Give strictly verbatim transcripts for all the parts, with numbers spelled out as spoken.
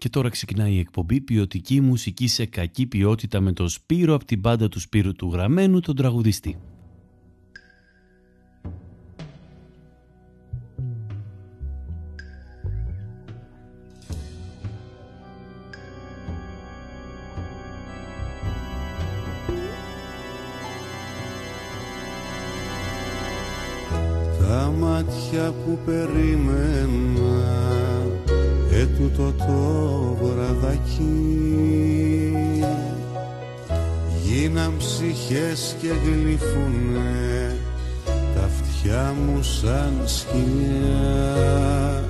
Και τώρα ξεκινάει η εκπομπή «Ποιοτική μουσική σε κακή ποιότητα» με τον Σπύρο από την μπάντα του Σπύρου του Γραμμένου, τον τραγουδιστή. Τα μάτια που περίμενα ετούτο το βραδάκι γίναν ψυχές και γλύφουνε τα αυτιά μου σαν σκυλιά.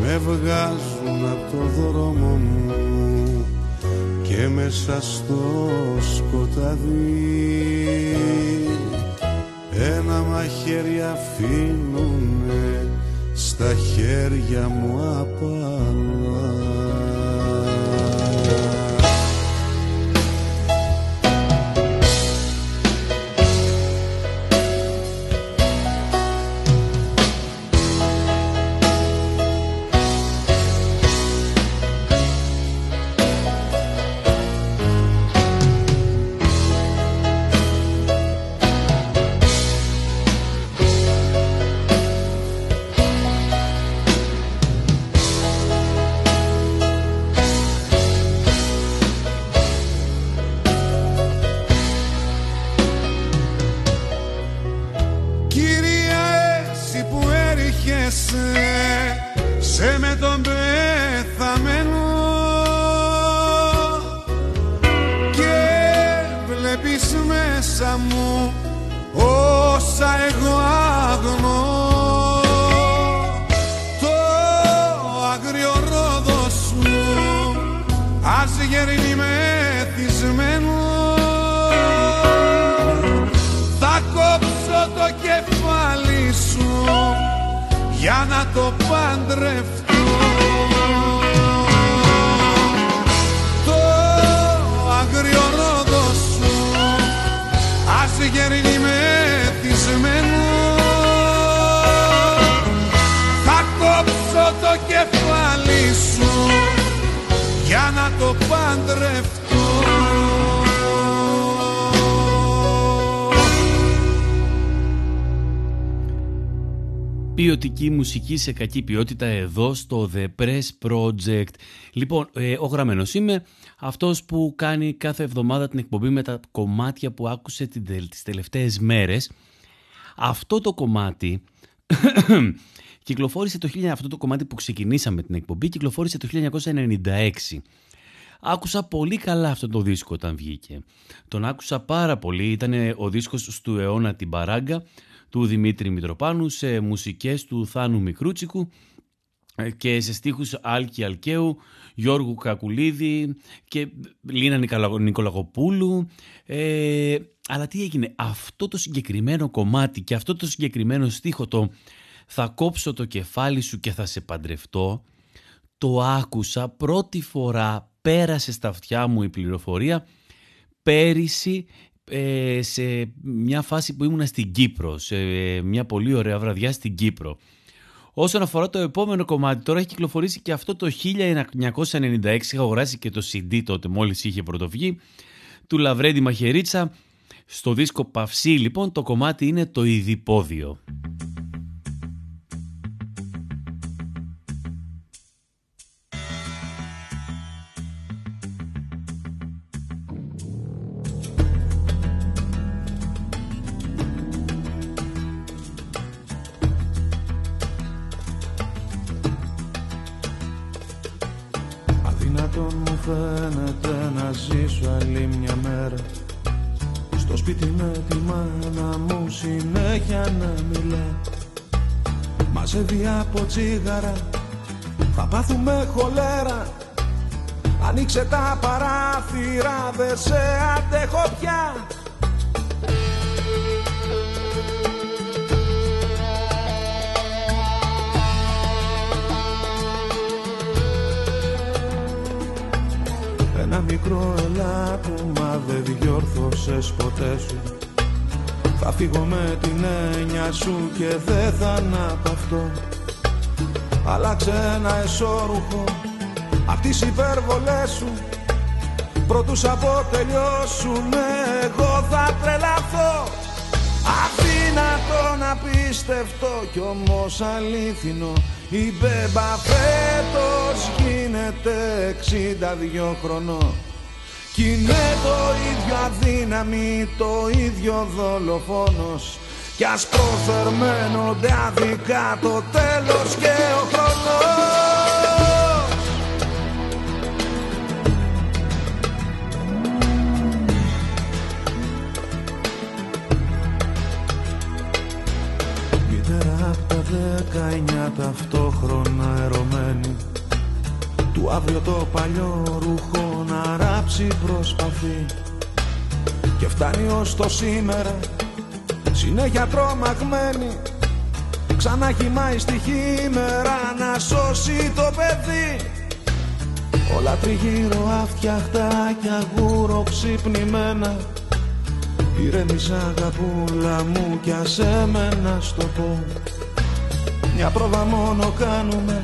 Με βγάζουν από το δρόμο μου και μέσα στο σκοτάδι ένα μαχαίρι αφήνουνε στα χέρια μου απαλά. Ποιοτική μουσική σε κακή ποιότητα εδώ στο The Press Project. Λοιπόν, ε, ο Γραμμένος είμαι, αυτός που κάνει κάθε εβδομάδα την εκπομπή με τα κομμάτια που άκουσε τις τελευταίες μέρες. Αυτό το κομμάτι κυκλοφόρησε το χίλια εννιακόσια ενενήντα έξι. Αυτό το κομμάτι που ξεκινήσαμε την εκπομπή κυκλοφόρησε το χίλια εννιακόσια ενενήντα έξι. Άκουσα πολύ καλά αυτό το δίσκο όταν βγήκε. Τον άκουσα πάρα πολύ. Ήταν ο δίσκος του αιώνα την παράγκα του Δημήτρη Μητροπάνου σε μουσικές του Θάνου Μικρούτσικου και σε στίχους Άλκη Αλκαίου, Γιώργου Κακουλίδη και Λίνα Νικολαγοπούλου. Ε, αλλά τι έγινε, αυτό το συγκεκριμένο κομμάτι και αυτό το συγκεκριμένο στίχο, το «Θα κόψω το κεφάλι σου και θα σε παντρευτώ», το άκουσα πρώτη φορά, πέρασε στα αυτιά μου η πληροφορία πέρυσι, σε μια φάση που ήμουνα στην Κύπρο, σε μια πολύ ωραία βραδιά στην Κύπρο. Όσον αφορά το επόμενο κομμάτι, τώρα έχει κυκλοφορήσει και αυτό το χίλια εννιακόσια ενενήντα έξι, είχα αγοράσει και το σι ντι τότε μόλις είχε πρωτοβγεί, του Λαβρέντη Μαχαιρίτσα, στο δίσκο Παυσή. Λοιπόν, το κομμάτι είναι το Ειδιπόδιο. Από τσίγαρα θα πάθουμε χολέρα. Ανοίξε τα παράθυρα, δε σε αντέχω πια. Ένα μικρό ελάττωμα δεν διόρθωσες ποτέ σου. Θα φύγω με την έννοια σου και δεν θα αναπαυτώ. Άλλαξε ένα εσώρουχο, απ' απ' τις υπερβολές σου. Πρωτούς από τελειώσουμε, εγώ θα τρελαθώ. Αδύνατο να πιστευτώ κι όμως αλήθινο. Η Μπέμπα φέτος γίνεται εξήντα δύο χρονών. Κι είναι το ίδιο αδύναμη, το ίδιο δολοφόνος. Κι ας προθερμαίνονται αδικά το τέλος και ο χρόνος. Μητέρα απ' τα δεκαεννιά ταυτόχρονα ερωμένη, του αύριο το παλιό ρούχο να ράψει προσπαθεί. Και φτάνει ως το σήμερα συνέχεια τρομαγμένη, ξανά χυμάει στη χήμερα να σώσει το παιδί. Όλα τριγύρω αφτιαχτά κι αγούρο ξυπνημένα. Ηρέμης αγαπούλα μου κι ας έμενα στο πω. Μια πρόβα μόνο κάνουμε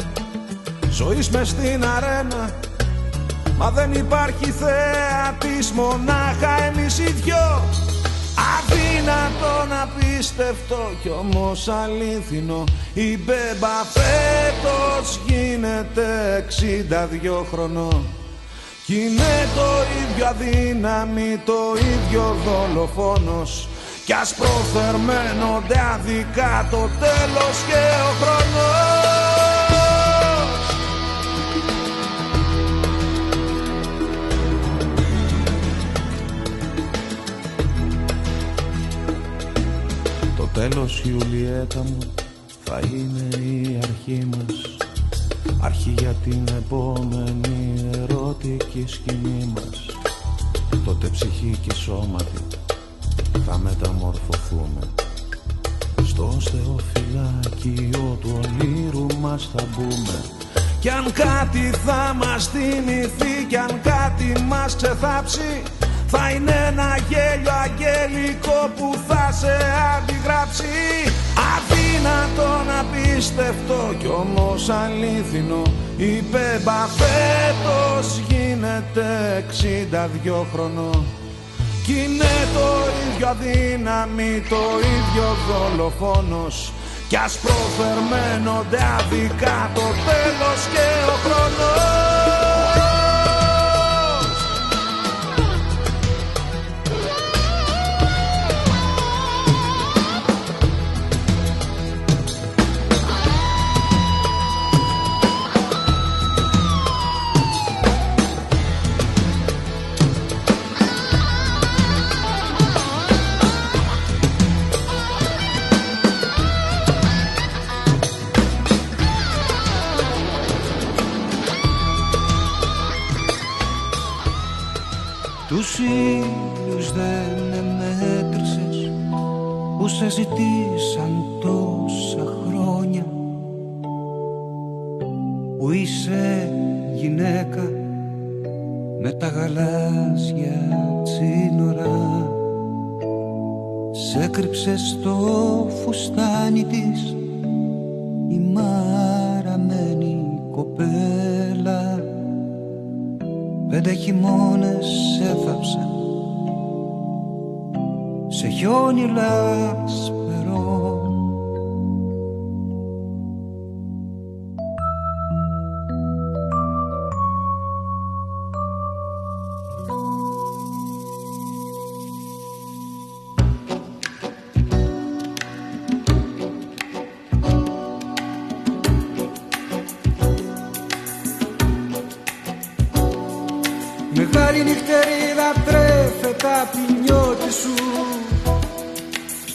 ζωής μες στην αρένα. Μα δεν υπάρχει θέατης, μονάχα εμείς οι δυο. Αδύνατο να πιστευτώ κι όμως αλήθινο. Η Μπέμπα φέτος γίνεται εξήντα δύο χρονών. Κι είναι το ίδιο αδύναμη, το ίδιο δολοφόνος. Κι ας προθερμαίνονται αδικά το τέλος και ο χρόνος. Τέλος, Ιουλιέτα μου, θα είναι η αρχή μας. Αρχή για την επόμενη ερωτική σκηνή μας. Τότε ψυχή και σώματι θα μεταμορφωθούμε. Στο θεοφυλάκιο του ονείρου μας θα μπούμε. Κι αν κάτι θα μας θυμηθεί, κι αν κάτι μας ξεθάψει, θα είναι ένα γέλιο αγγελικό που θα σε αντιγράψει. Αδύνατο να πιστευτώ κι όμως αλήθινο. Η Μπέμπα φέτος γίνεται εξήντα δύο χρονών. Κι είναι το ίδιο αδύναμη, το ίδιο δολοφόνος. Κι ας προφερμαίνονται αδικά το τέλος και ο χρόνος. Τους ήλιους δεν εμέτρησες που σε ζητήσαν τόσα χρόνια, που είσαι γυναίκα με τα γαλάζια σύνορα. Σε κρύψες στο φουστάνι της η μαραμένη κοπέλα. Πέντε χειμώνες έθαψαν σε χιόνι λάσπερο.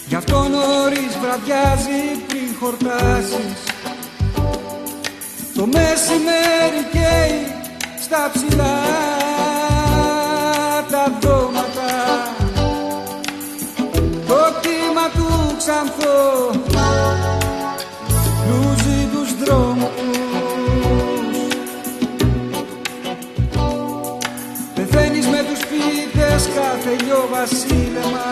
Γι' αυτό νωρίς βραδιάζει πριν χορτάσεις. Το μεσημέρι καίει στα ψηλά τα δώματα. Το κτήμα του Ξανθό πλούζει τους δρόμους. Πεθαίνεις με τους ποιητές κάθε λιό βασίλεμα.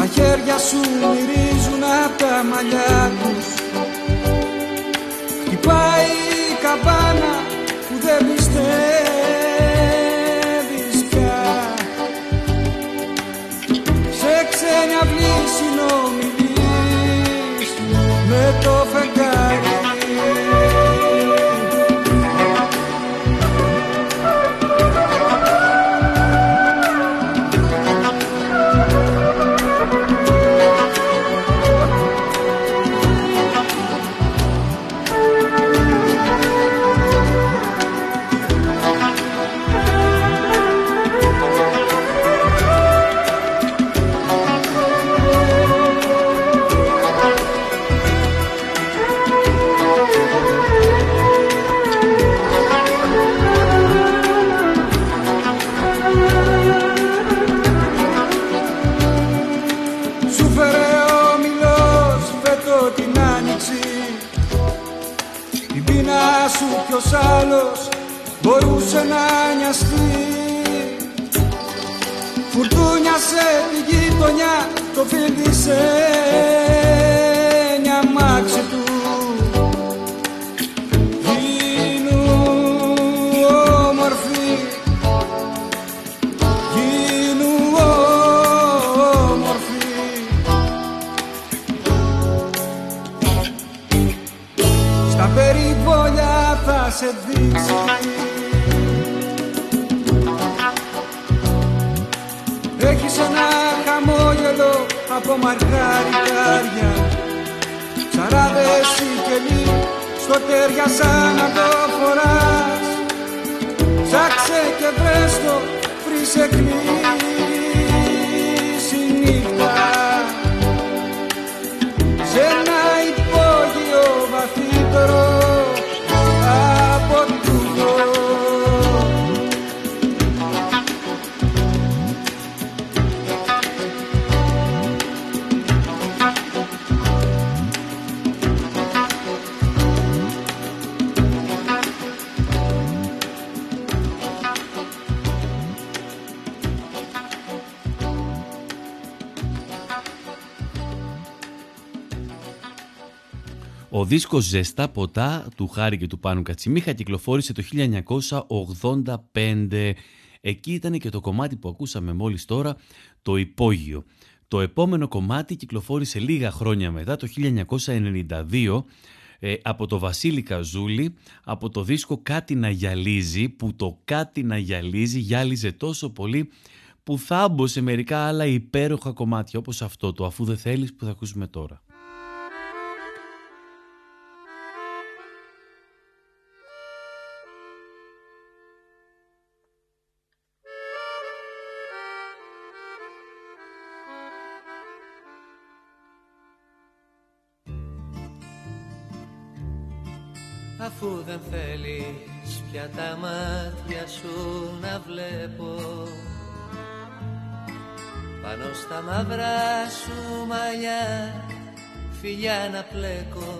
Τα χέρια σου μυρίζουν απ' τα μαλλιά τους. Χτυπάει η καμπάνα άλλος μπορούσε να νοιαστεί. Φουρτούνιασε τη γειτονιά, το φίλησε μια μάξι του. Σε δείξει έχεις ένα χαμόγελο από μαργαριτάρια, σαράδες ή κελί στο τέρια σαν να το φοράς. Ψάξε και βρες το πριν σε κλείσει η νύχτα, σε ένα υπόγειο βαθύτερο. Ο δίσκος «Ζεστά ποτά» του Χάρη και του Πάνου Κατσιμίχα κυκλοφόρησε το χίλια εννιακόσια ογδόντα πέντε. Εκεί ήταν και το κομμάτι που ακούσαμε μόλις τώρα, το «Υπόγειο». Το επόμενο κομμάτι κυκλοφόρησε λίγα χρόνια μετά, το χίλια εννιακόσια ενενήντα δύο, από το Βασίλη Καζούλη, από το δίσκο «Κάτι να γυαλίζει», που το «Κάτι να γυαλίζει» γυάλιζε τόσο πολύ που θάμπωσε μερικά άλλα υπέροχα κομμάτια, όπως αυτό το «Αφού δεν θέλεις» που θα ακούσουμε τώρα. Αφού δεν θέλεις πια τα μάτια σου να βλέπω, πάνω στα μαύρα σου μαλλιά φιλιά να πλέκω,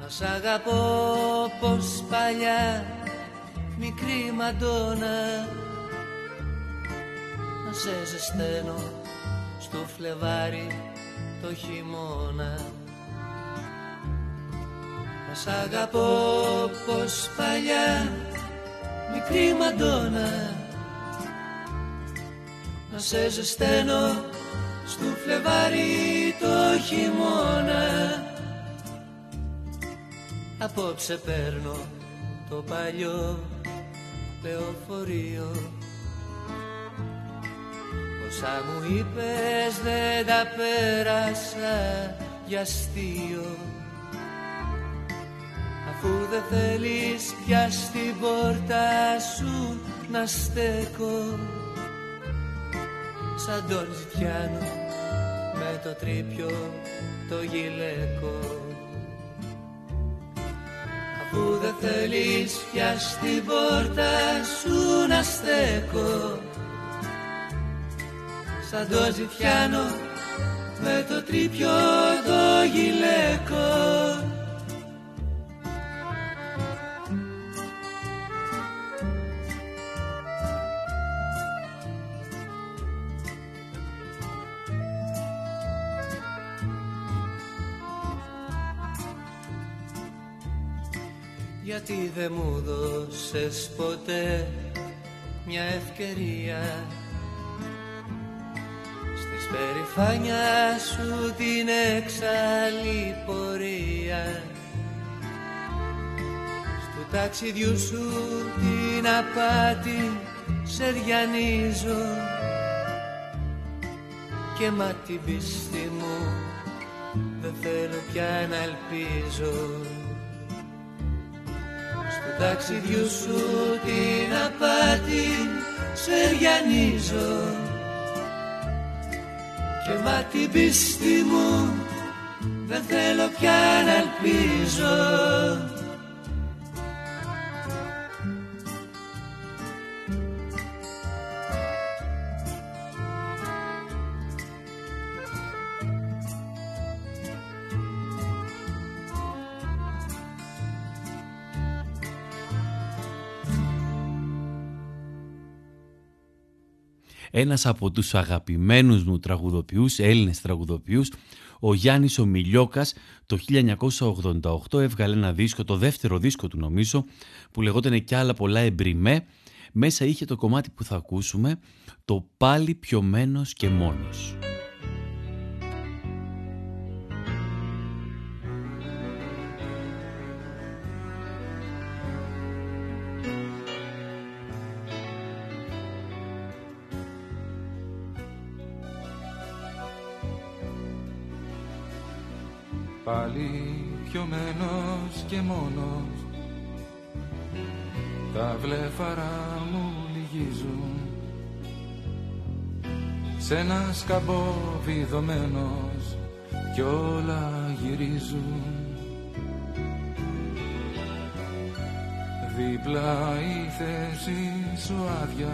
να σ' αγαπώ πως παλιά μικρή Μαντώνα, να σε ζεσταίνω στο Φλεβάρι το χειμώνα. Να σ' αγαπώ πως παλιά μικρή Μαντώνα, να σε ζεσταίνω στο Φλεβάρι το χειμώνα. Απόψε παίρνω το παλιό λεωφορείο, όσα μου είπες δεν τα πέρασα για αστείο. Που δεν θέλεις πια στην πόρτα σου να στέκω, σαν τον Ζητιάνο με το τρίπιο το γυλαίκο. Αφού δεν θέλεις πια στην πόρτα σου να στέκω, σαν τον Ζητιάνο με το τρίπιο το γυλαίκο. Γιατί δε μου δώσες ποτέ μια ευκαιρία, στις περηφάνια σου την έξαλλη πορεία, στου ταξιδιού σου την απάτη σε διανύζω, και μα την πίστη μου δεν θέλω πια να ελπίζω. Στου ταξιδιού σου την απάτη σε αριανίζω, και μα την πίστη μου δεν θέλω πια να ελπίζω. ένας από τους αγαπημένους μου τραγουδοποιούς, Έλληνες τραγουδοποιούς, ο Γιάννης Ομιλιόκας, το χίλια εννιακόσια ογδόντα οκτώ έβγαλε ένα δίσκο, το δεύτερο δίσκο του νομίζω, που λεγότανε κι άλλα πολλά εμπριμέ. Μέσα είχε το κομμάτι που θα ακούσουμε, το «Πάλι πιωμένος και μόνος». Πάλι πιωμένος και μόνος, τα βλέφαρα μου λυγίζουν, σ' ένα σκαμπό βιδωμένος κι όλα γυρίζουν. Δίπλα η θέση σου άδεια,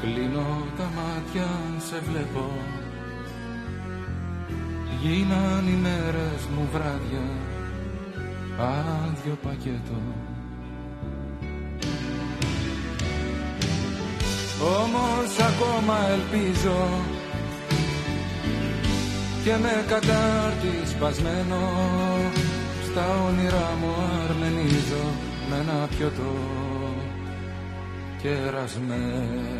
κλείνω τα μάτια, σε βλέπω. Γίναν οι μέρες μου βράδια, άδειο πακέτο. Όμως ακόμα ελπίζω και με κατάρτι σπασμένο, στα όνειρά μου αρμενίζω με ένα πιωτό κερασμένο.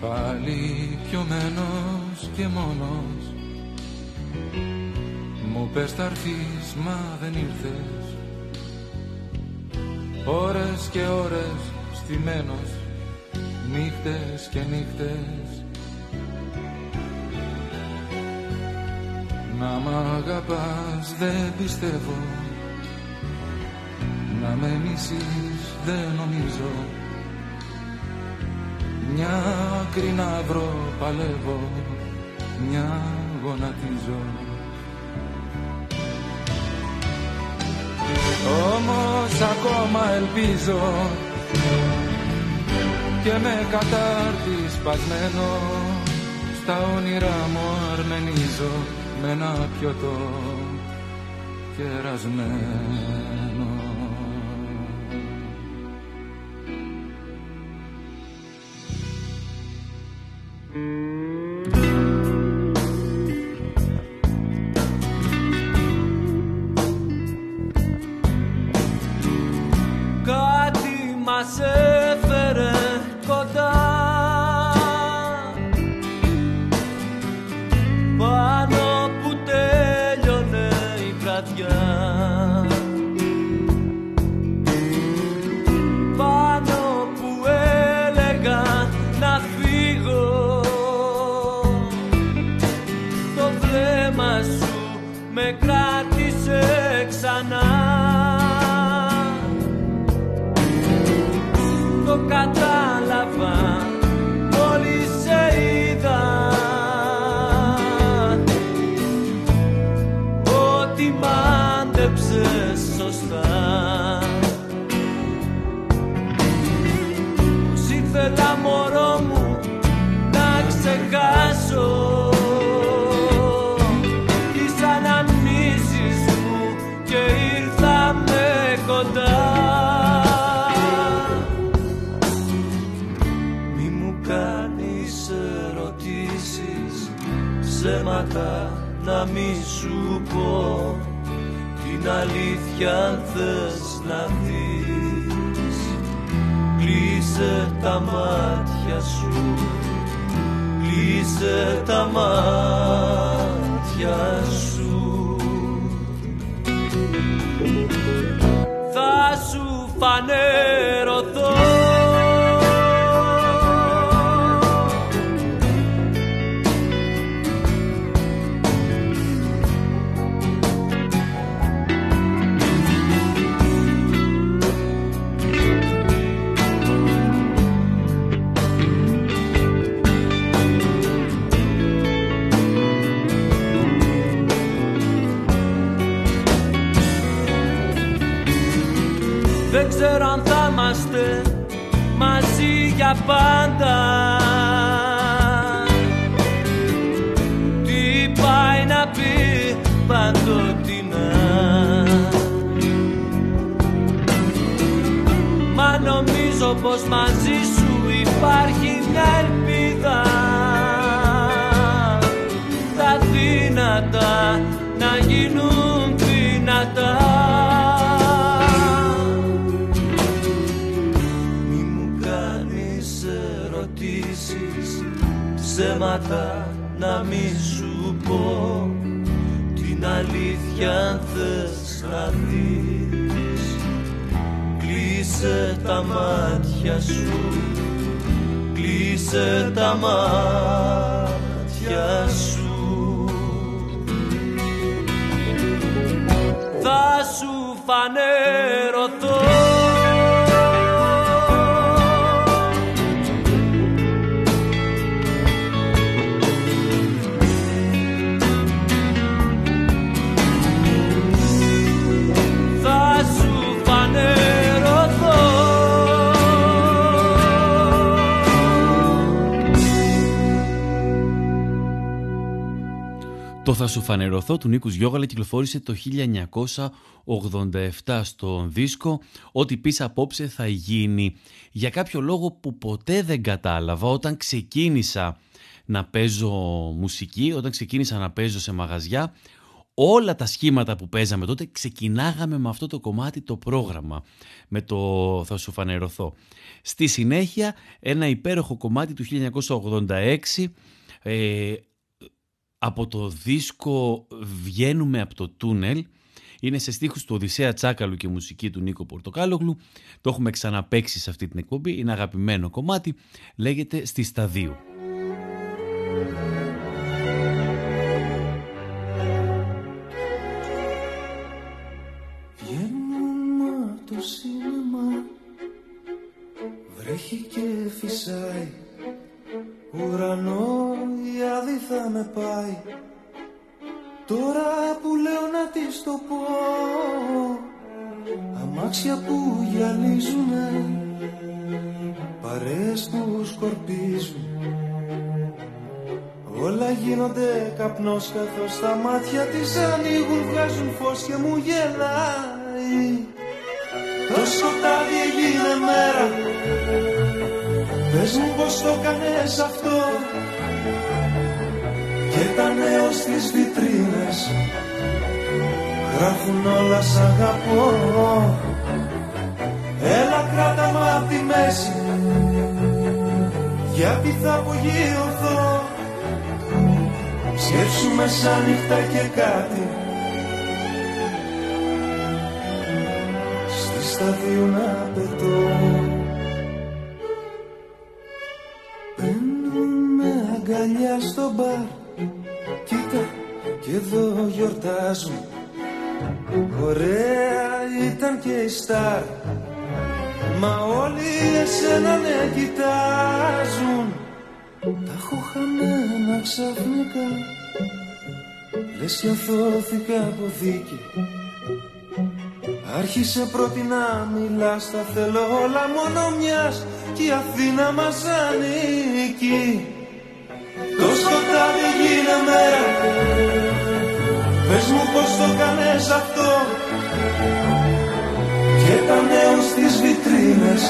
Πάλι πιωμένος και μόνος, μου πες θα έρθεις μα δεν ήρθες. Ώρες και ώρες στημένος, νύχτες και νύχτες. Να μ' αγαπάς δεν πιστεύω, να με μισείς δεν νομίζω. Μια άκρη να βρω παλεύω, μια γονατίζω. Όμως ακόμα ελπίζω και με κατάρτι σπασμένο, στα όνειρά μου αρμενίζω με ένα πιωτό κερασμένο. Δεν ξέρω αν θα είμαστε μαζί για πάντα. Τι πάει να πει παντοτινά. Μα νομίζω πως μαζί σου υπάρχει μια ελπίδα. Τα δυνατά να γίνουν δυνατά. Ψέματα να μη σου πω, την αλήθεια αν θες να δεις. Κλείσε τα μάτια σου, κλείσε τα μάτια σου. Θα σου φανερωθώ. Το «Θα σου φανερωθώ» του Νίκου Ζιώγαλα κυκλοφόρησε το χίλια εννιακόσια ογδόντα επτά στον δίσκο «Ό,τι πεις απόψε θα γίνει». Για κάποιο λόγο που ποτέ δεν κατάλαβα, όταν ξεκίνησα να παίζω μουσική, όταν ξεκίνησα να παίζω σε μαγαζιά, όλα τα σχήματα που παίζαμε τότε ξεκινάγαμε με αυτό το κομμάτι, το πρόγραμμα, με το «Θα σου φανερωθώ». Στη συνέχεια ένα υπέροχο κομμάτι του χίλια εννιακόσια ογδόντα έξι, ε, από το δίσκο «Βγαίνουμε από το τούνελ». Είναι σε στίχους του Οδυσσέα Τσάκαλου και μουσική του Νίκο Πορτοκάλογλου. Το έχουμε ξαναπαίξει σε αυτή την εκπομπή. Είναι αγαπημένο κομμάτι. Λέγεται «Στη Σταδίου». Βγαίνουμε από το σύννεμα, βρέχει και φυσάει. Ουρανό η άδη θα με πάει. Τώρα που λέω να της το πω. Αμάξια που γυαλίζουνε, παρέες που σκορπίζουν, όλα γίνονται καπνός καθώς τα μάτια της ανοίγουν, βγάζουν φως και μου γελάει. Το σκοτάδι έγινε μέρα. Πες μου πως το κάνες αυτό. Και τα νέα στις βιτρίνες γράφουν όλα σ' αγαπώ. Έλα κράτα μ' απ' τη μέση, γιατί θα απογειωθώ. Σκέψου μεσάνυχτα και κάτι στη Σταδίου να πετώ. Αγκαλιά στο μπαρ, κοίτα και εδώ γιορτάζουν. Ωραία ήταν και η στάρ, μα όλοι εσένα ναι κοιτάζουν. Τα έχω χαμένα ξαφνικά, λες κι αθώθηκα από δίκη. Άρχισε πρώτη να μιλάς, τα θέλω όλα μόνο μιας, κι η Αθήνα μας ανήκει. Το σκοτάδι γίνε μέρα, πες μου πως το κάνες αυτό. Και τα νέων στις βιτρίνες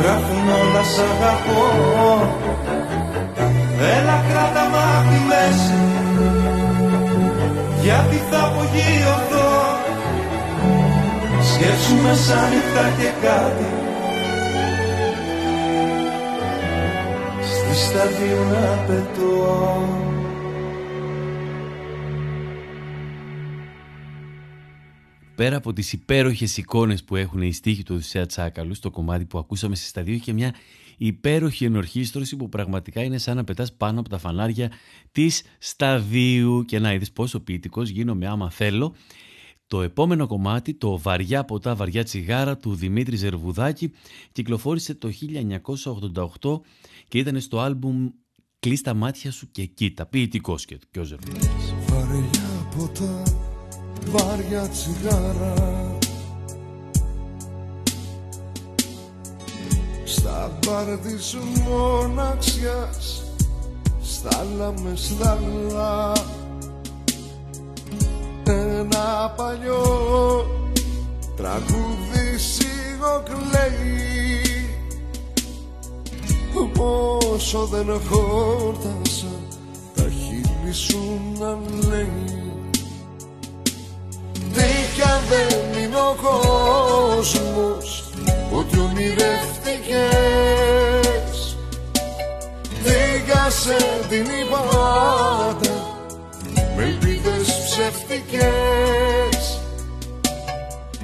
γράφουν όλα σ' αγαπώ. Έλα κράτα μ' απ' τη μέση, γιατί θα απογειωθώ. Σκέψου μεσάνυχτα και κάτι στη Σταδίου να πετώ. Πέρα από τις υπέροχες εικόνες που έχουν οι στίχοι του Οδυσσέα Τσάκαλου, στο κομμάτι που ακούσαμε στη Σταδίου είχε μια υπέροχη ενορχίστρωση που πραγματικά είναι σαν να πετάς πάνω από τα φανάρια της Σταδίου. Και να είδες πόσο ποιητικός γίνομαι άμα θέλω. Το επόμενο κομμάτι, το «Βαριά ποτά, βαριά τσιγάρα» του Δημήτρη Ζερβουδάκη, κυκλοφόρησε το χίλια εννιακόσια ογδόντα οκτώ και ήταν στο άλμπουμ «Κλείς τα μάτια σου και κοίτα». Ποιητικός και ο Ζερβουδάκης. Βαριά ποτά, βαριά τσιγάρα, μπαρ της μοναξιάς, στάλαμε στάλα ένα παλιό τραγούδι σιγοκλαίει. Όσο δεν χόρτασα τα χείλη σου να λέει. Ναι κι αν δεν είναι ο κόσμος ότι ονειρεύτηκες, δίκασε την υπάτα με ελπίδες ψεύτικες.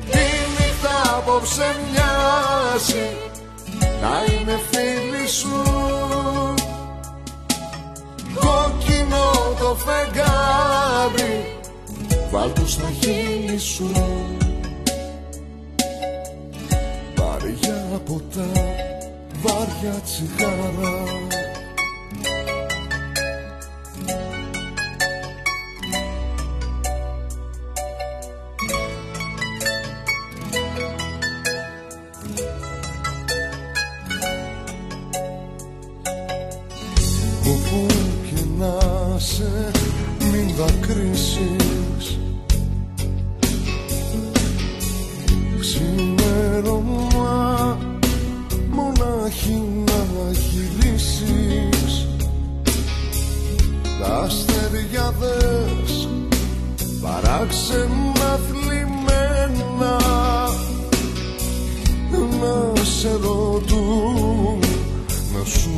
Η νύχτα απόψε μοιάζει να είναι φίλη σου, κόκκινο το φεγγάρι, βάλ' του στα χείλη σου. Βαριά ποτά, βαριά τσιγάρα, όπου και να σε μην δακρύσεις, ξημέρωμα μονάχη να γυρίσεις. Τα αστέρια δες παράξενα θλιμμένα να σε ρωτούν, να σου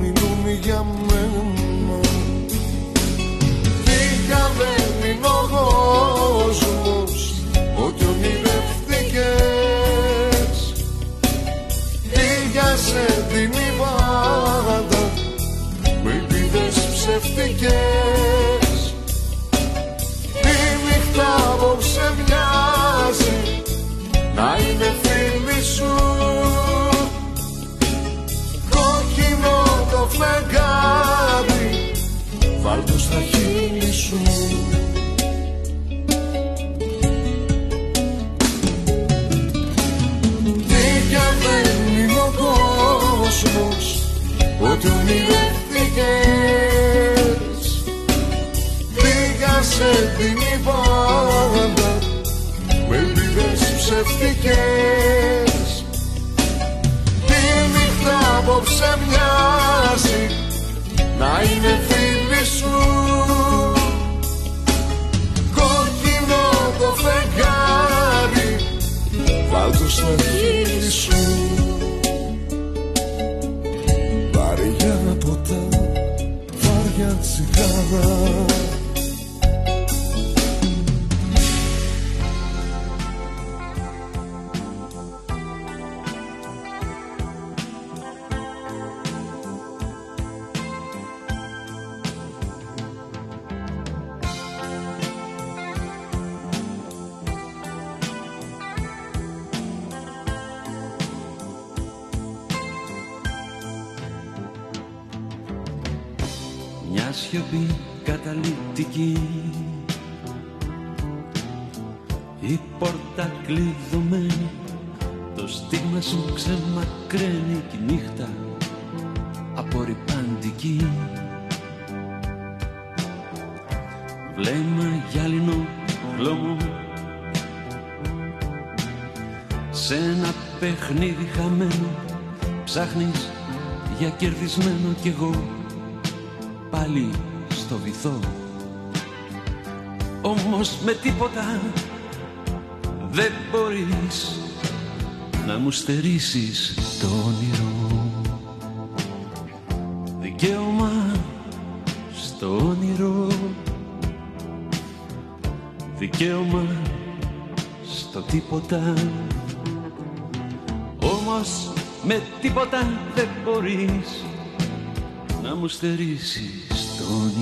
μιλούν για μένα. Δίχα δεν είναι ο κόσμος ότι ονειρευτήκες, πήγασε την υπάντα με ελπίδες ψευτικές. Η νύχτα απόψε μοιάζει να είναι φίλη σου, κόκκινο το φεγγάρι, βάλ' το στα χείλη σου. Ότι ονειρεύτηκες, πήγασε την υπάντα με ελπίδες ψευτικές. Τη νύχτα απόψε μοιάζει να είναι φίλη σου, κόκκινο το φεγγάρι, βάλ' το στα χείλη σου. Βαριά ποτά, βαριά τσιγάρα. Σιωπή καταληπτική, η πόρτα κλειδωμένη, το στίγμα σου ξεμακραίνει κι η νύχτα απορριπαντική. Βλέμμα γυάλινο γλωμό σε ένα παιχνίδι χαμένο, ψάχνεις για κερδισμένο κι εγώ πάλι στο βυθό. Όμως με τίποτα δεν μπορείς να μου στερήσεις το όνειρο. Δικαίωμα στο όνειρο, δικαίωμα στο τίποτα. Όμως με τίποτα δεν μπορείς να μου στερήσεις το όνειρο.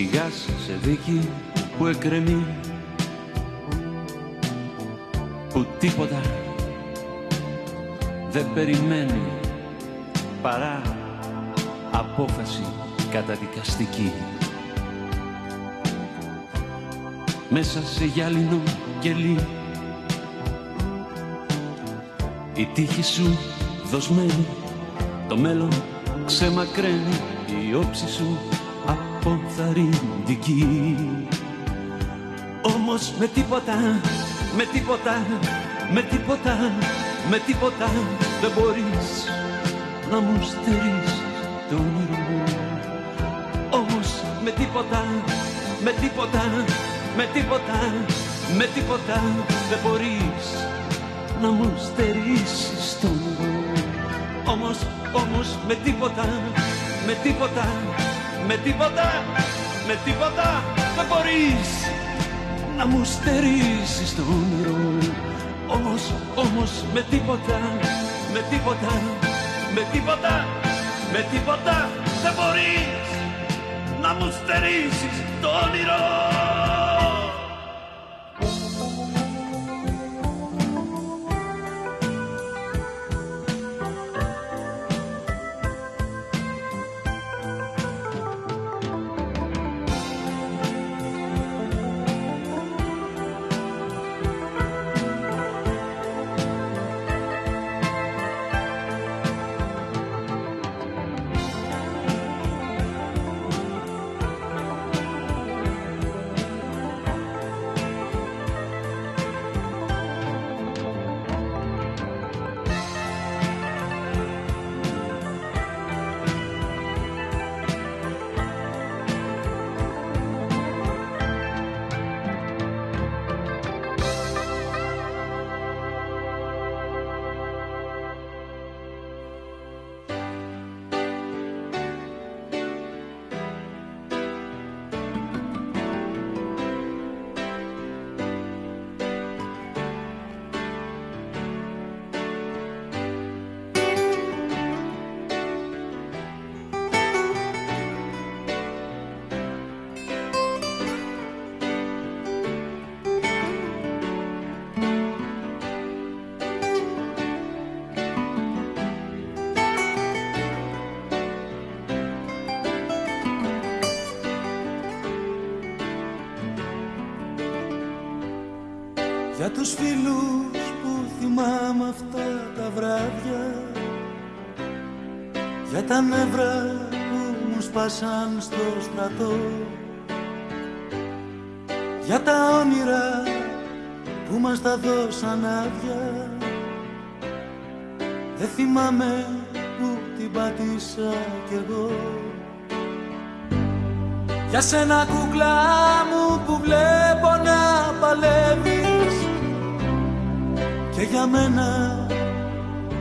Φυγάς σε δίκη που εκκρεμεί, που τίποτα δεν περιμένει παρά απόφαση καταδικαστική. Μέσα σε γυάλινο κελί η τύχη σου δοσμένη, το μέλλον ξεμακραίνει, η όψη σου αποθαρρυντική. Όμως με τίποτα, με τίποτα, με τίποτα, με τίποτα δεν μπορείς να μου στερείς το όνειρο μου. Όμως με τίποτα, με τίποτα, με τίποτα, με τίποτα δεν μπορείς να μου στερήσεις το όνειρο. Όμως, όμως με τίποτα, με τίποτα, με τίποτα, με τίποτα δεν μπορείς να μου στερήσεις το όνειρο. Όμως, όμως με τίποτα, με τίποτα, με τίποτα, με τίποτα δεν μπορείς να μου στερήσεις το όνειρο. Για τους φίλους που θυμάμαι αυτά τα βράδια, για τα νεύρα που μου σπάσαν στο στρατό, για τα όνειρα που μας τα δώσαν άδεια, δεν θυμάμαι που την πάτησα κι εγώ. Για σένα κούκλα μου που βλέπω να παλεύεις, και για μένα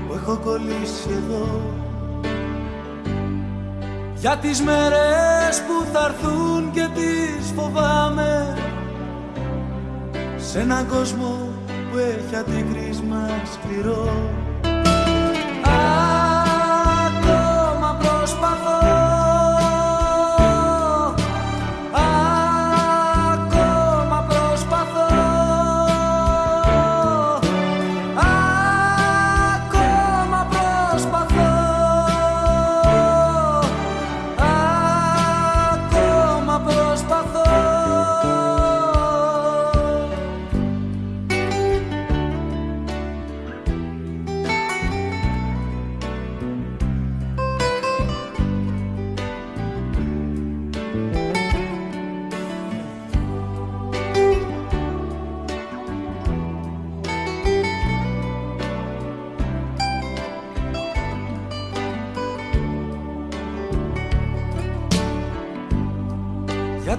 που έχω κολλήσει εδώ. Για τις μέρες που θα έρθουν και τις φοβάμαι, σε έναν κόσμο που έχει αντίκρισμα σκληρό. Ακόμα προσπαθώ, ακόμα προσπαθώ, ακόμα προσπαθώ, ακόμα προσπαθώ.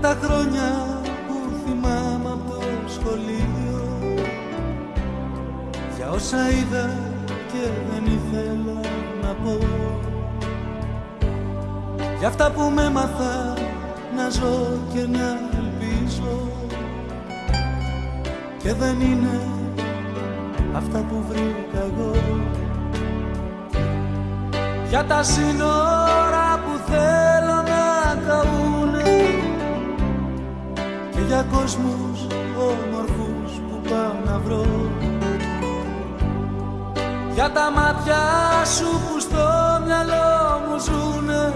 Τα χρόνια που θυμάμαι από το σχολείο, για όσα είδα και δεν ήθελα να πω, για αυτά που με έμαθα να ζω και να ελπίζω, και δεν είναι αυτά που βρήκα εγώ. Για τα σύνορα που θέλω να καούνε, για κόσμους όμορφους που πάω να βρω, για τα μάτια σου που στο μυαλό μου ζουνε,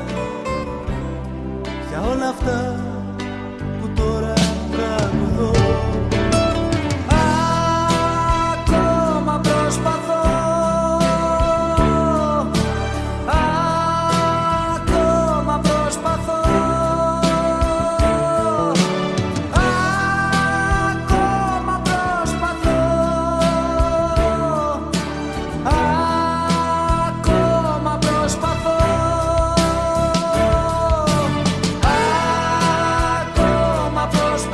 για όλα αυτά που τώρα τραγουδώ. Ακόμα προσπαθώ, ακόμα προσπαθώ, ακόμα προσπαθώ, ακόμα προσπαθώ.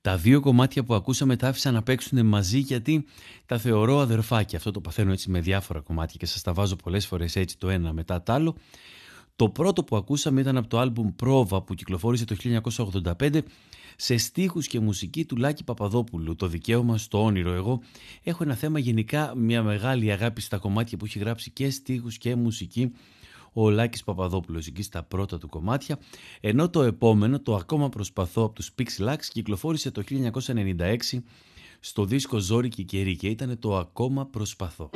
Τα δύο κομμάτια που ακούσαμε τα άφησα να παίξουν μαζί γιατί τα θεωρώ αδερφάκια. Αυτό το παθαίνω έτσι με διάφορα κομμάτια και σας τα βάζω πολλές φορές έτσι το ένα μετά το άλλο. Το πρώτο που ακούσαμε ήταν από το άλμπουμ Πρόβα που κυκλοφόρησε το χίλια εννιακόσια ογδόντα πέντε σε στίχους και μουσική του Λάκη Παπαδόπουλου, το δικαίωμα στο όνειρο. Εγώ έχω ένα θέμα γενικά, μια μεγάλη αγάπη στα κομμάτια που έχει γράψει και στίχους και μουσική ο Λάκης Παπαδόπουλος, εκεί στα πρώτα του κομμάτια, ενώ το επόμενο, το ακόμα προσπαθώ από τους Pixlax, κυκλοφόρησε το χίλια εννιακόσια ενενήντα έξι στο δίσκο Ζόρι και Κερί και ήταν το ακόμα προσπαθώ.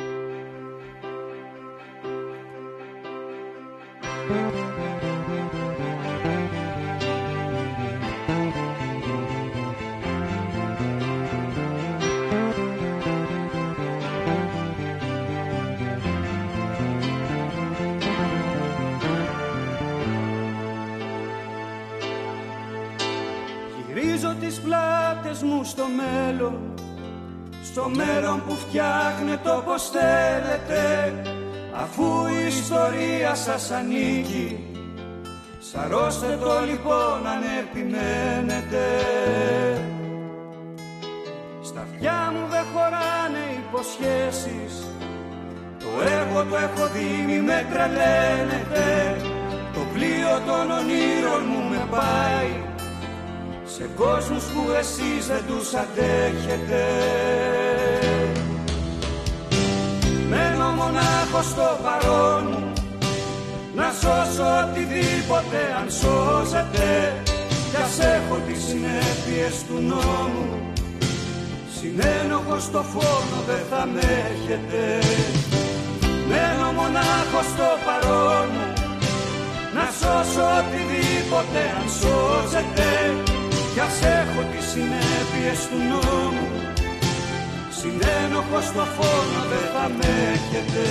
Στο μέλλον, στο μέλλον που φτιάχνετε όπως θέλετε, αφού η ιστορία σας ανήκει, σαρώστε το λοιπόν αν επιμένετε. Στα αυτιά μου δεν χωράνε υποσχέσεις, το έργο το έχω δει μη με τρελαίνετε, το πλοίο των ονείρων μου με πάει σε κόσμους που εσείς δεν τους αντέχετε. Μένω μονάχος στο παρόν μου, να σώσω οτιδήποτε αν σώζεται, κι ας έχω τις συνέπειες του νόμου, συνένοχος στο φόνο δεν θα με έρχεται. Μένω μονάχος στο παρόν μου, να σώσω οτιδήποτε αν σώζεται, κι ας έχω τις συνέπειες του νόμου, συνένοχος στο φόνο δεν θα με έρχεται.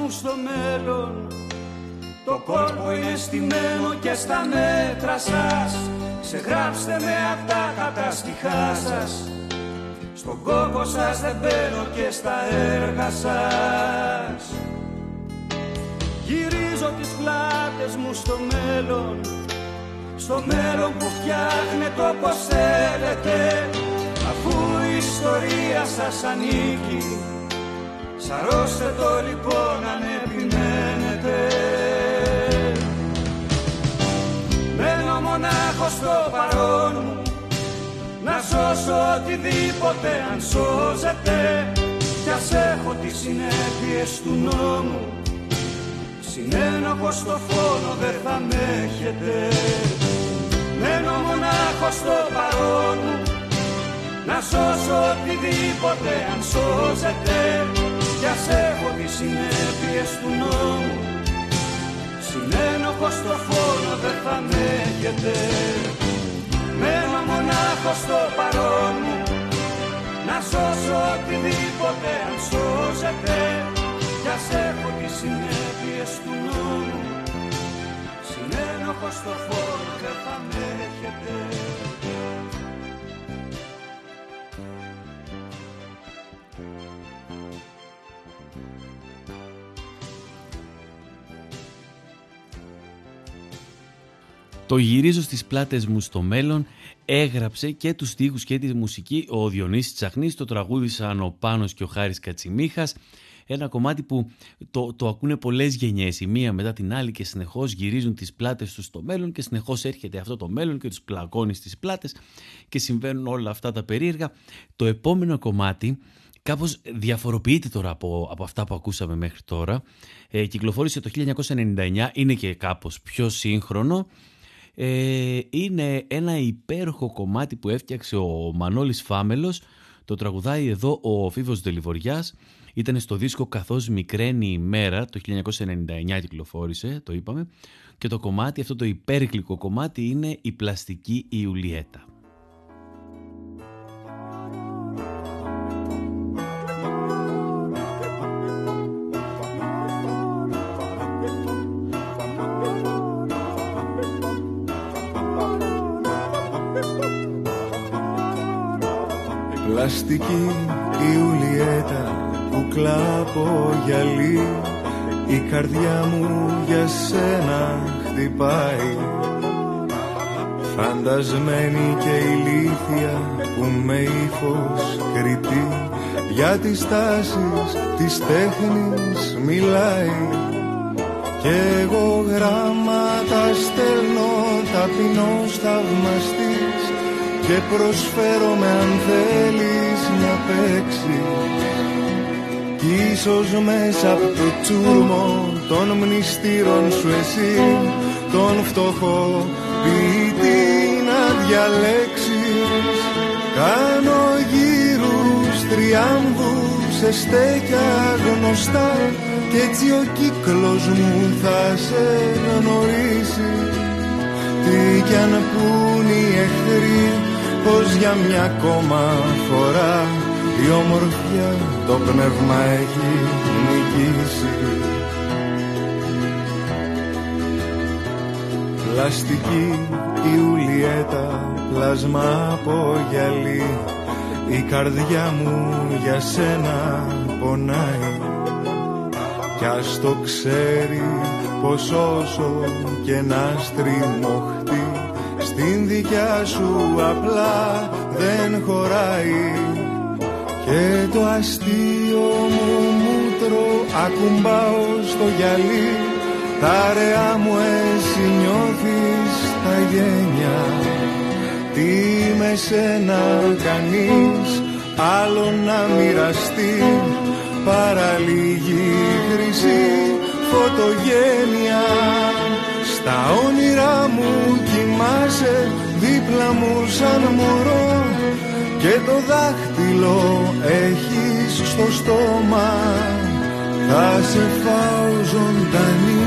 Μου στο μέλλον, το κόλπο είναι στημένο και στα μέτρα σας, ξεγράψτε με απ' τα καταστιχά σας, στον κόπο σας δεν μπαίνω και στα έργα σας. Γυρίζω τις πλάτες μου στο μέλλον, στο μέλλον που φτιάχνετε όπως θέλετε, αφού η ιστορία σας ανήκει, σαρώστε το λοιπόν αν επιμένετε. Μένω μονάχος στο παρόν μου, να σώσω οτιδήποτε αν σώζεται, κι ας έχω τις συνέπειες του νόμου, συνένοχος στο φόνο δεν θα με έχετε. Μένω μονάχος στο παρόν μου, να να σώσω οτιδήποτε αν σώζεται. Κι ας έχω τις συνέπειες του νόμου, συνένοχος στο φόνο δεν θα ανέχεται. Μένω μονάχος στο παρόν μου, να σώσω οτιδήποτε αν σώζεται. Κι ας έχω τις συνέπειες του νόμου, συνένοχος στο φόνο δεν θα ανέχεται. Το γυρίζω στις πλάτες μου στο μέλλον έγραψε και τους στίχους και τη μουσική ο Διονύσης Τσαχνής, το τραγούδισαν ο Πάνος και ο Χάρης Κατσιμίχας. Ένα κομμάτι που το, το ακούνε πολλές γενιές, η μία μετά την άλλη, και συνεχώς γυρίζουν τις πλάτες τους στο μέλλον και συνεχώς έρχεται αυτό το μέλλον και τους πλακώνει στις πλάτες και συμβαίνουν όλα αυτά τα περίεργα. Το επόμενο κομμάτι κάπως διαφοροποιείται τώρα από, από αυτά που ακούσαμε μέχρι τώρα. Ε, κυκλοφόρησε το χίλια εννιακόσια ενενήντα εννιά, είναι και κάπως πιο σύγχρονο. Ε, είναι ένα υπέροχο κομμάτι που έφτιαξε ο Μανώλης Φάμελος. Το τραγουδάει εδώ ο Φίβος Δεληβοριάς. Ήταν στο δίσκο «Καθώς μικραίνει η μέρα», το χίλια εννιακόσια ενενήντα εννιά κυκλοφόρησε, το είπαμε. Και το κομμάτι, αυτό το υπέρκλικο κομμάτι, είναι «Η πλαστική Ιουλιέτα». Πλαστική Ιουλιέτα που κλάπω γυαλί, η καρδιά μου για σένα χτυπάει. Φαντασμένη και ηλίθια που με ύφος κριτή, για τις τάσεις της τέχνης μιλάει. Κι εγώ γράμματα στέλνω ταπεινός θαυμαστής και προσφέρομαι αν θέλεις να παίξεις. Κι ίσως μέσα από το τσούρμο των μνηστήρων σου εσύ τον φτωχό ποιητή να διαλέξεις. Κάνω γύρους τριάμβους σε στέκια γνωστά κι έτσι ο κύκλος μου θα σε γνωρίσει. Τι κι αν πουν οι εχθροί πως για μια ακόμα φορά η ομορφιά το πνεύμα έχει νικήσει. Πλαστική Ιουλιέτα, πλάσμα από γυαλί, η καρδιά μου για σένα πονάει. Κι ας το ξέρει πως όσο και να στριμωχτεί στην δικιά σου απλά δεν χωράει. Και το αστείο μου μούτρο ακουμπάω στο γυαλί, τα ρεά μου εσύ νιώθεις τα γένια. Τι με σένα κανείς άλλο να μοιραστεί παρά λίγη χρυσή φωτογένεια. Στα όνειρά μου κοιμάσαι δίπλα μου σαν μωρό και το δάχτυλο έχεις στο στόμα. Θα σε φάω ζωντανή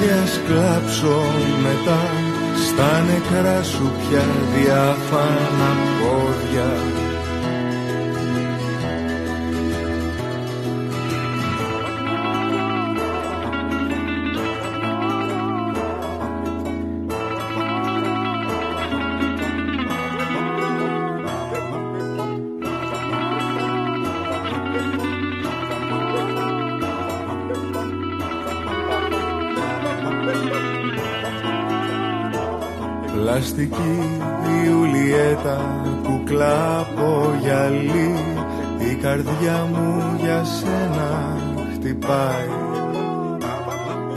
και ας κλάψω μετά στα νεκρά σου πια διάφανα πόδια. Πλαστική Ιουλιέτα, κουκλά από γυαλί, η καρδιά μου για σένα χτυπάει.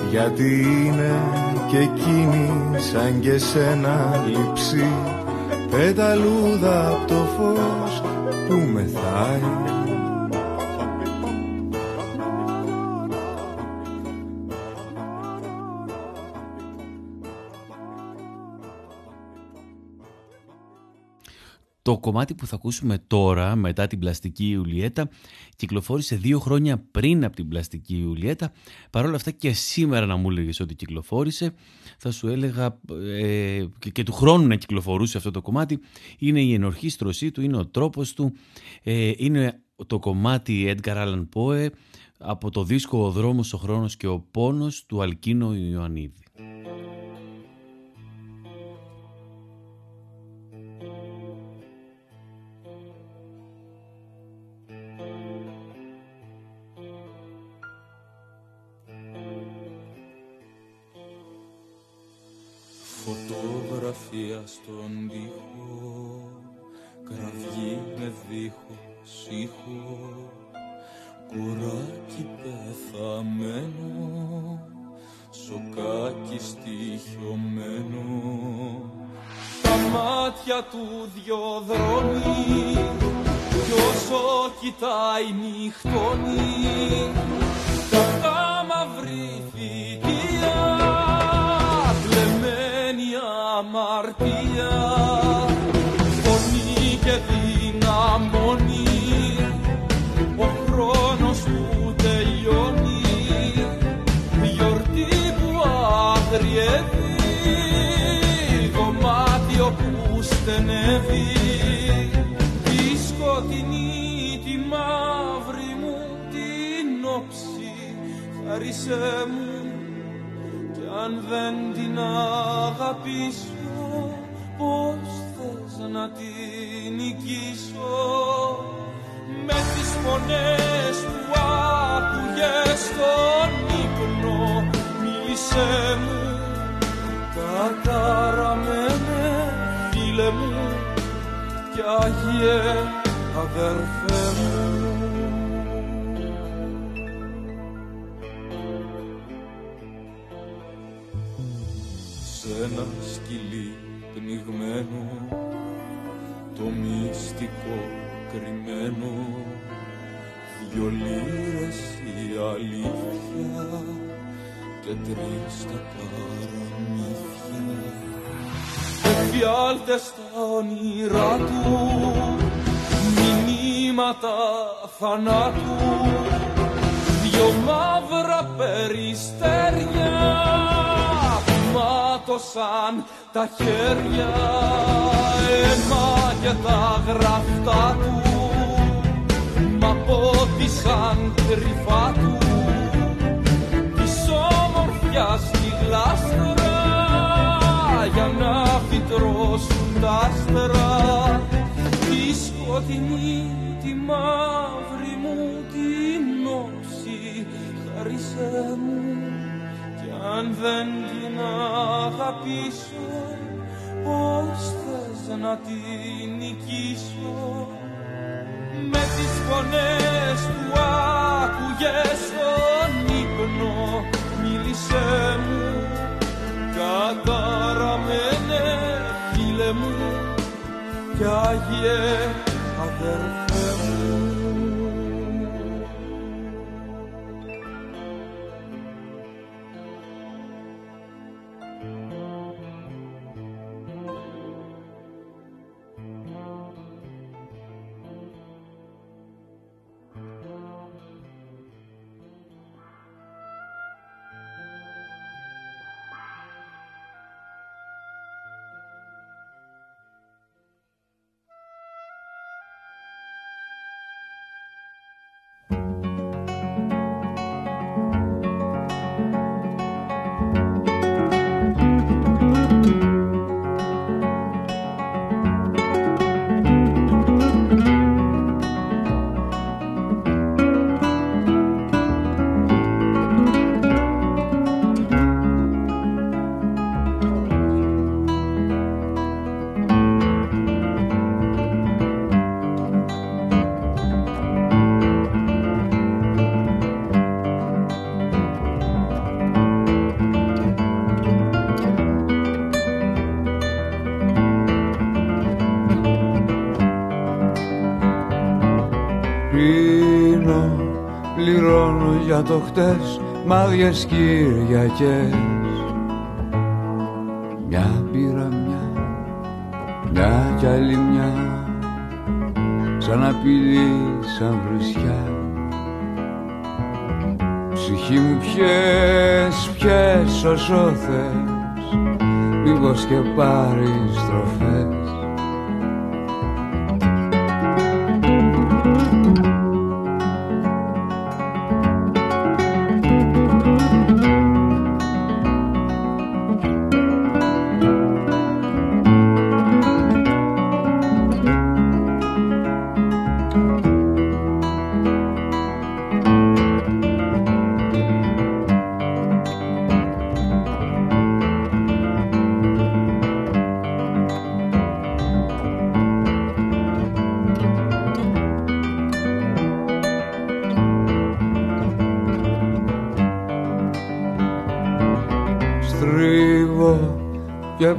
Γιατί είναι και εκείνη σαν και σένα λειψή, πεταλούδα από το φως που μεθάει. Το κομμάτι που θα ακούσουμε τώρα, μετά την πλαστική Ιουλιέτα, κυκλοφόρησε δύο χρόνια πριν από την πλαστική Ιουλιέτα. Παρ' όλα αυτά, και σήμερα να μου έλεγες ότι κυκλοφόρησε, θα σου έλεγα ε, και, και του χρόνου να κυκλοφορούσε αυτό το κομμάτι. Είναι η ενορχήστρωσή του, είναι ο τρόπος του, ε, είναι το κομμάτι Edgar Allan Poe από το δίσκο «Ο δρόμος, ο χρόνος και ο πόνος» του Αλκίνο Ιωαννίδη. Φωτογραφία στον τοίχο, κραυγή με δίχως ήχο, κουράκι πεθαμένο, σοκάκι στοιχειωμένο. Τα μάτια του δυο δρόμοι, κι όσο κοιτάει νυχτώνει, κατά μαύρη φυτεία, κλεμμένη αμαρτία, φωνή και δυναμώνει. Δωμάτιο που στενεύει, τη σκοτεινή, τη μαύρη μου την όψη, χαρίσέ μου, κι αν δεν την αγαπήσω, πώς θες να την νικήσω? Με τις φωνές που άκουγες στον ύπνο, μίλησέ μου. Καταραμένε φίλε μου κι Άγιε αδερφέ μου. Σ' ένα σκυλί πνιγμένο, το μυστικό κρυμμένο, δυο λίρες η αλήθεια και τρεις τα παραμύθια. Εφιάλτες στα όνειρά του, μηνύματα θανάτου, δυο μαύρα περιστέρια που μάτωσαν τα χέρια, αίμα και τα γραφτά του μα πότισαν κρυφά του, της όμορφιας τη γλάστρα για να φυτρώσουν τα άστρα, τη σκοτεινή, τη μαύρη μου την όψη, χαρίσέ μου, κι αν δεν την αγαπήσω, πώς θες να την νικήσω? Με τις φωνές που άκουγες στον ύπνο, μίλησέ μου. Καταραμένε φίλε μου κι Άγιε αδερφέ μου. Για το χτες μ' άδειες Κυριακές, μια πήρα μια, μια κι άλλη μια. σαν απειλή, σαν βρισιά. Ψυχή μου πιες, πιες όσο θες, μήπως και πάρεις στροφές.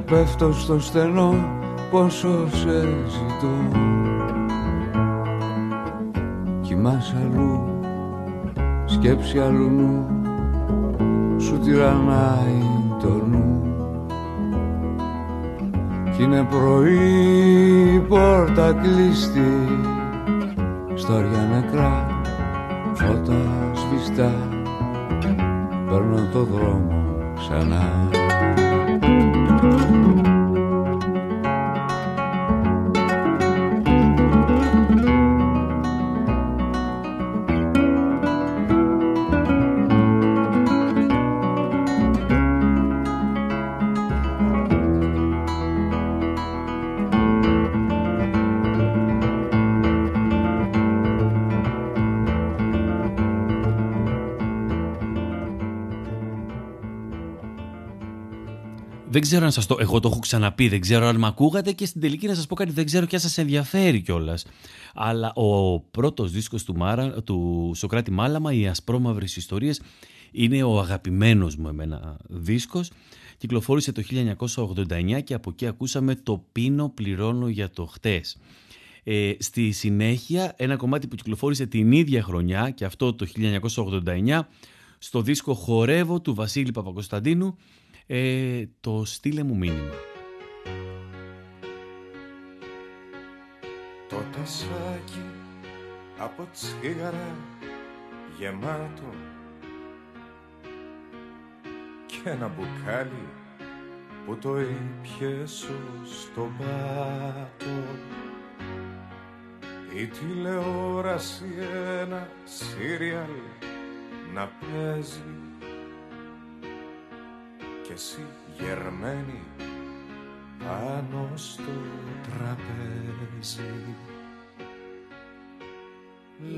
Πέφτω στο στενό, πόσο σε ζητώ. Κοιμάσαι αλλού, σκέψη αλλού νου, σου τυραννάει το νου. Κι είναι πρωί, η πόρτα κλείστη, στόρια νεκρά, φώτα σβηστά, παίρνω το δρόμο ξανά. Δεν ξέρω αν σας το... Εγώ το έχω ξαναπεί, δεν ξέρω αν με ακούγατε και στην τελική να σας πω κάτι, δεν ξέρω και αν σας ενδιαφέρει κιόλας. Αλλά ο πρώτος δίσκος του, Μάρα, του Σωκράτη Μάλαμα, οι ασπρόμαυρες ιστορίες, είναι ο αγαπημένος μου εμένα δίσκος. Κυκλοφόρησε το χίλια εννιακόσια ογδόντα εννιά και από εκεί ακούσαμε το πίνω πληρώνω για το χτες. Ε, στη συνέχεια ένα κομμάτι που κυκλοφόρησε την ίδια χρονιά και αυτό το χίλια εννιακόσια ογδόντα εννιά στο δίσκο Χορεύω του Βασίλη Παπακοσταντίνου, Ε, το στείλε μου μήνυμα. Το τασάκι από τσιγάρα γεμάτο και ένα μπουκάλι που το ήπιε σου στο πάτο. Η τηλεόραση ένα σύριαλ να παίζει κι εσύ γερμένη πάνω στο τραπέζι.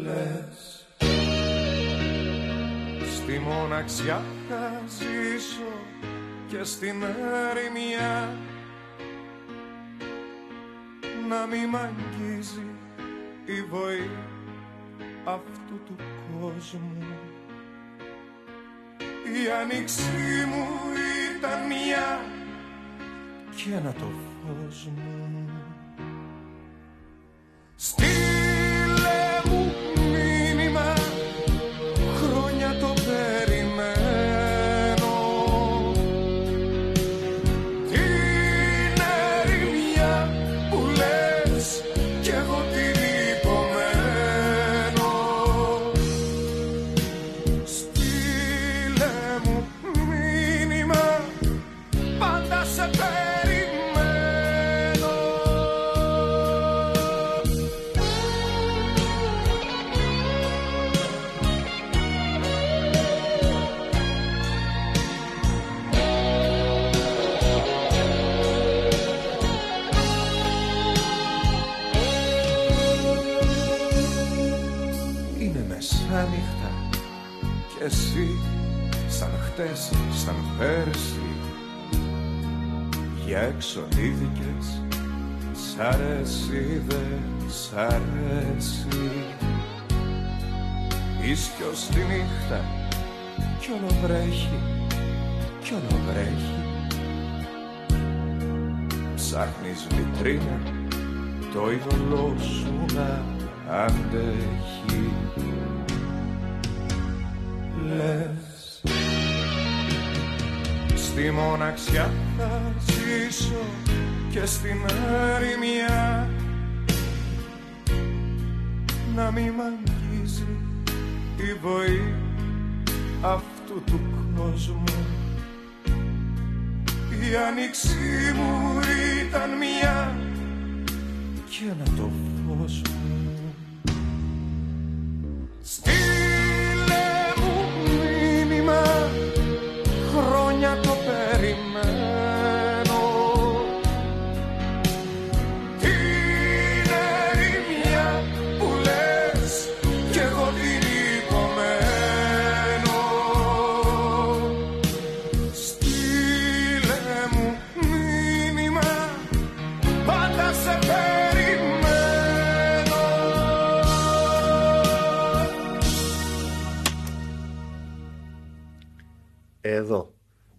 Λες στη μοναξιά θα ζήσω και στην ερημιά να μη μ' αγγίζει η βοή αυτού του κόσμου. Η άνοιξή μου ήταν μια κι ένα το φως μου. Στείλε μου μήνυμα, χρόνια το περιμένω, την ερημιά που λες κι εγώ την υπομένω. Εσύ σαν χτες, σαν πέρσι, για έξω δίδικες, σ' αρέσει δεν σ' αρέσει. Ίσιος τη νύχτα κι όλο βρέχει, κι όλο βρέχει. Ψάχνεις βιτρίνα το ειδωλό σου να αντέχει. Λες στη μοναξιά θα ζήσω και στην ερημιά να μη μ' αγγίζει η βοή αυτού του κόσμου. Η άνοιξή μου ήταν μια και ένα το φως μου. Στείλε μου μήνυμα, χρόνια το περιμένω. Είναι η μια που λες κι εγώ την υπομένω. Στείλε μου μήνυμα, πάντα σε περιμένω. Εδώ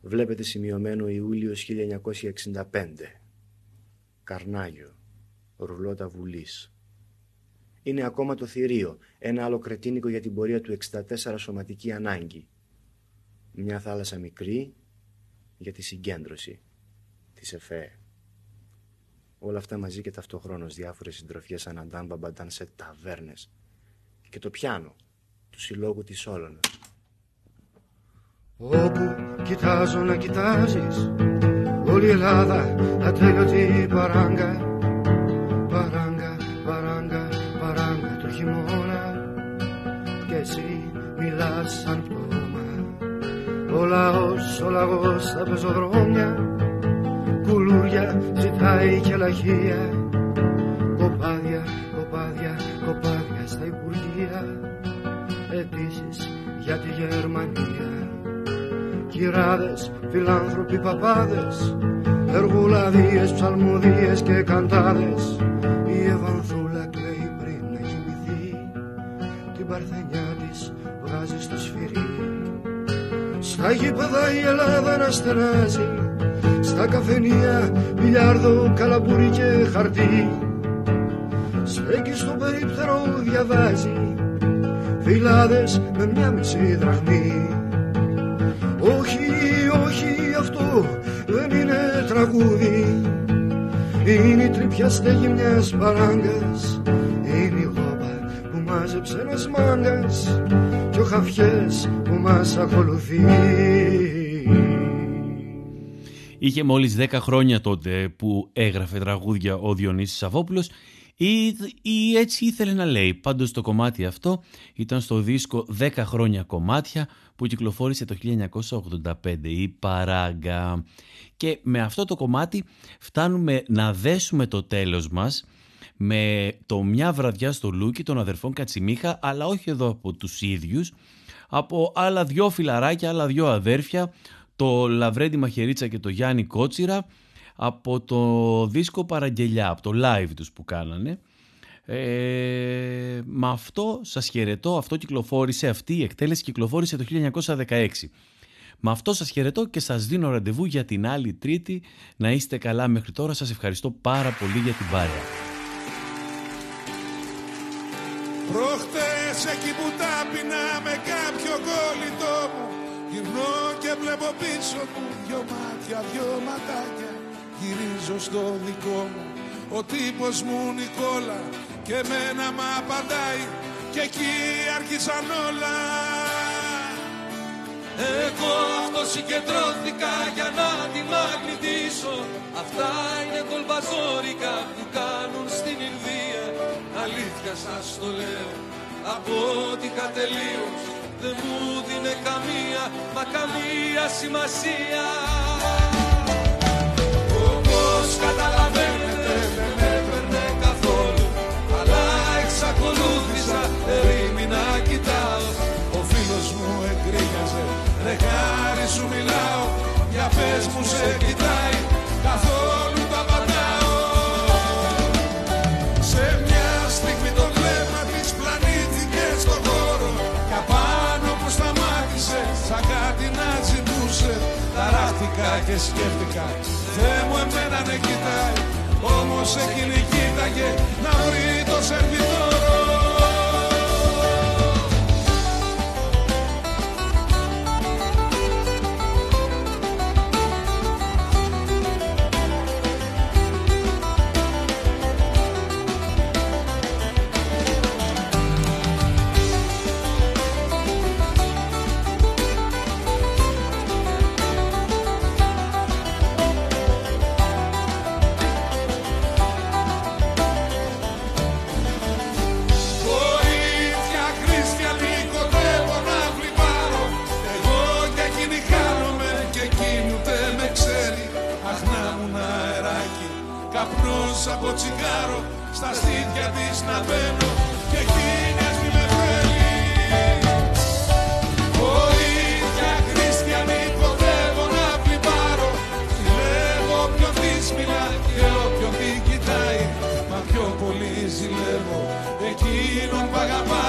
βλέπετε σημειωμένο Ιούλιος χίλια εννιακόσια εξήντα πέντε. Καρνάγιο, ρουλότα Βουλής. Είναι ακόμα το θηρίο, ένα άλλο κρετίνικο για την πορεία του εξήντα τέσσερα σωματική ανάγκη. Μια θάλασσα μικρή για τη συγκέντρωση, της ΕΦΕΕ. Όλα αυτά μαζί και ταυτοχρόνως διάφορες συντροφιές αναντάν μπαμπαντάν σε ταβέρνες. Και το πιάνο του συλλόγου της Όλωνας. Όπου κοιτάζω να κοιτάζεις, όλη η Ελλάδα ατέλειωτη παράγκα. Παράγκα, παράγκα, παράγκα το χειμώνα. Και εσύ μιλάς σαν πόμα. Ο λαός, ο λαγός στα πεζοδρόμια, κουλούρια ζητάει και λαχεία. Κοπάδια, κοπάδια, κοπάδια στα υπουργεία. Επίσης για τη Γερμανία. Κυράδες, φιλάνθρωποι παπάδες, εργουλαδίες, ψαλμωδίες και καντάδες. Η Ευανθούλα κλαίει πριν να κοιμηθεί, την παρθενιά της βγάζει στο σφυρί. Στα γήπεδα η Ελλάδα να στενάζει, στα καφενεία μπιλιάρδο, καλαμπούρι και χαρτί. Στέκει στο περίπτερο διαβάζει, φυλάδες με μια μισή δραχμή. Όχι, όχι, αυτό δεν είναι τραγούδι. Είναι η τρύπια στέγη μιας παράγκας. Είναι η γόμπα που μάζεψε ένας μάγκας και ο χαφιές που μας ακολουθεί. Είχε μόλις δέκα χρόνια τότε που έγραφε τραγούδια ο Διονύσης Σαββόπουλος. Ή, ή έτσι ήθελε να λέει. Πάντως το κομμάτι αυτό ήταν στο δίσκο δέκα χρόνια κομμάτια που κυκλοφόρησε το χίλια εννιακόσια ογδόντα πέντε, η Παράγκα. Και με αυτό το κομμάτι φτάνουμε να δέσουμε το τέλος μας με το Μια βραδιά στο Λούκι των αδερφών Κατσιμίχα, αλλά όχι εδώ από τους ίδιους, από άλλα δυο φιλαράκια, άλλα δυο αδέρφια, το Λαβρέντη Μαχαιρίτσα και το Γιάννη Κότσιρα, από το δίσκο Παραγγελιά, από το live τους που κάνανε. Ε, με αυτό σας χαιρετώ, αυτό κυκλοφόρησε, αυτή η εκτέλεση κυκλοφόρησε το χίλια εννιακόσια δεκαέξι. Με αυτό σας χαιρετώ και σας δίνω ραντεβού για την άλλη Τρίτη. Να είστε καλά μέχρι τώρα, σας ευχαριστώ πάρα πολύ για την παρέα. Προχτές εκεί που τάπινα με κάποιο κόλλητό μου, γυρνώ και βλέπω πίσω μου δυο μάτια, δυο ματάκια. Γυρίζω στο δικό μου, ο τύπος μου Νικόλα και εμένα μ' απαντάει και εκεί άρχισαν όλα. Εγώ αυτό συγκεντρώθηκα για να την μαγνητήσω. Αυτά είναι κολπαζόρικα που κάνουν στην Ινδία. Αλήθεια σας το λέω, από ό,τι κατελείως δεν μου δίνε καμία, μα καμία σημασία. Πώς καταλαβαίνετε δεν έπαιρνε καθόλου, αλλά εξακολούθησα ερήμινα κοιτάω. Ο φίλος μου εγκρίνιαζε, ρε χάρη σου μιλάω, για πες μου σε κοιτάει, καθόλου τα πατάω. Σε μια στιγμή το βλέμμα της πλανήθηκε στον χώρο κι απάνω που σταμάτησε σαν κάτι να ζητούσε. Ταράχτηκα και σκέφτηκα, Θεέ μου εμένα ναι κοιτάει, όμως εκείνη κοίταγε να βρει το σερβιτόρο. Μόνος από τσιγάρο στα στήθια της να μπαίνω και εκείνη ας μη με θέλει. Όχι για χριστιανή κοντεύω να πλυπάρω. Τη λέγω ποιον της μιλά και όποιον την κοιτάει. Μα πιο πολύ ζηλεύω εκείνον που αγαπάει.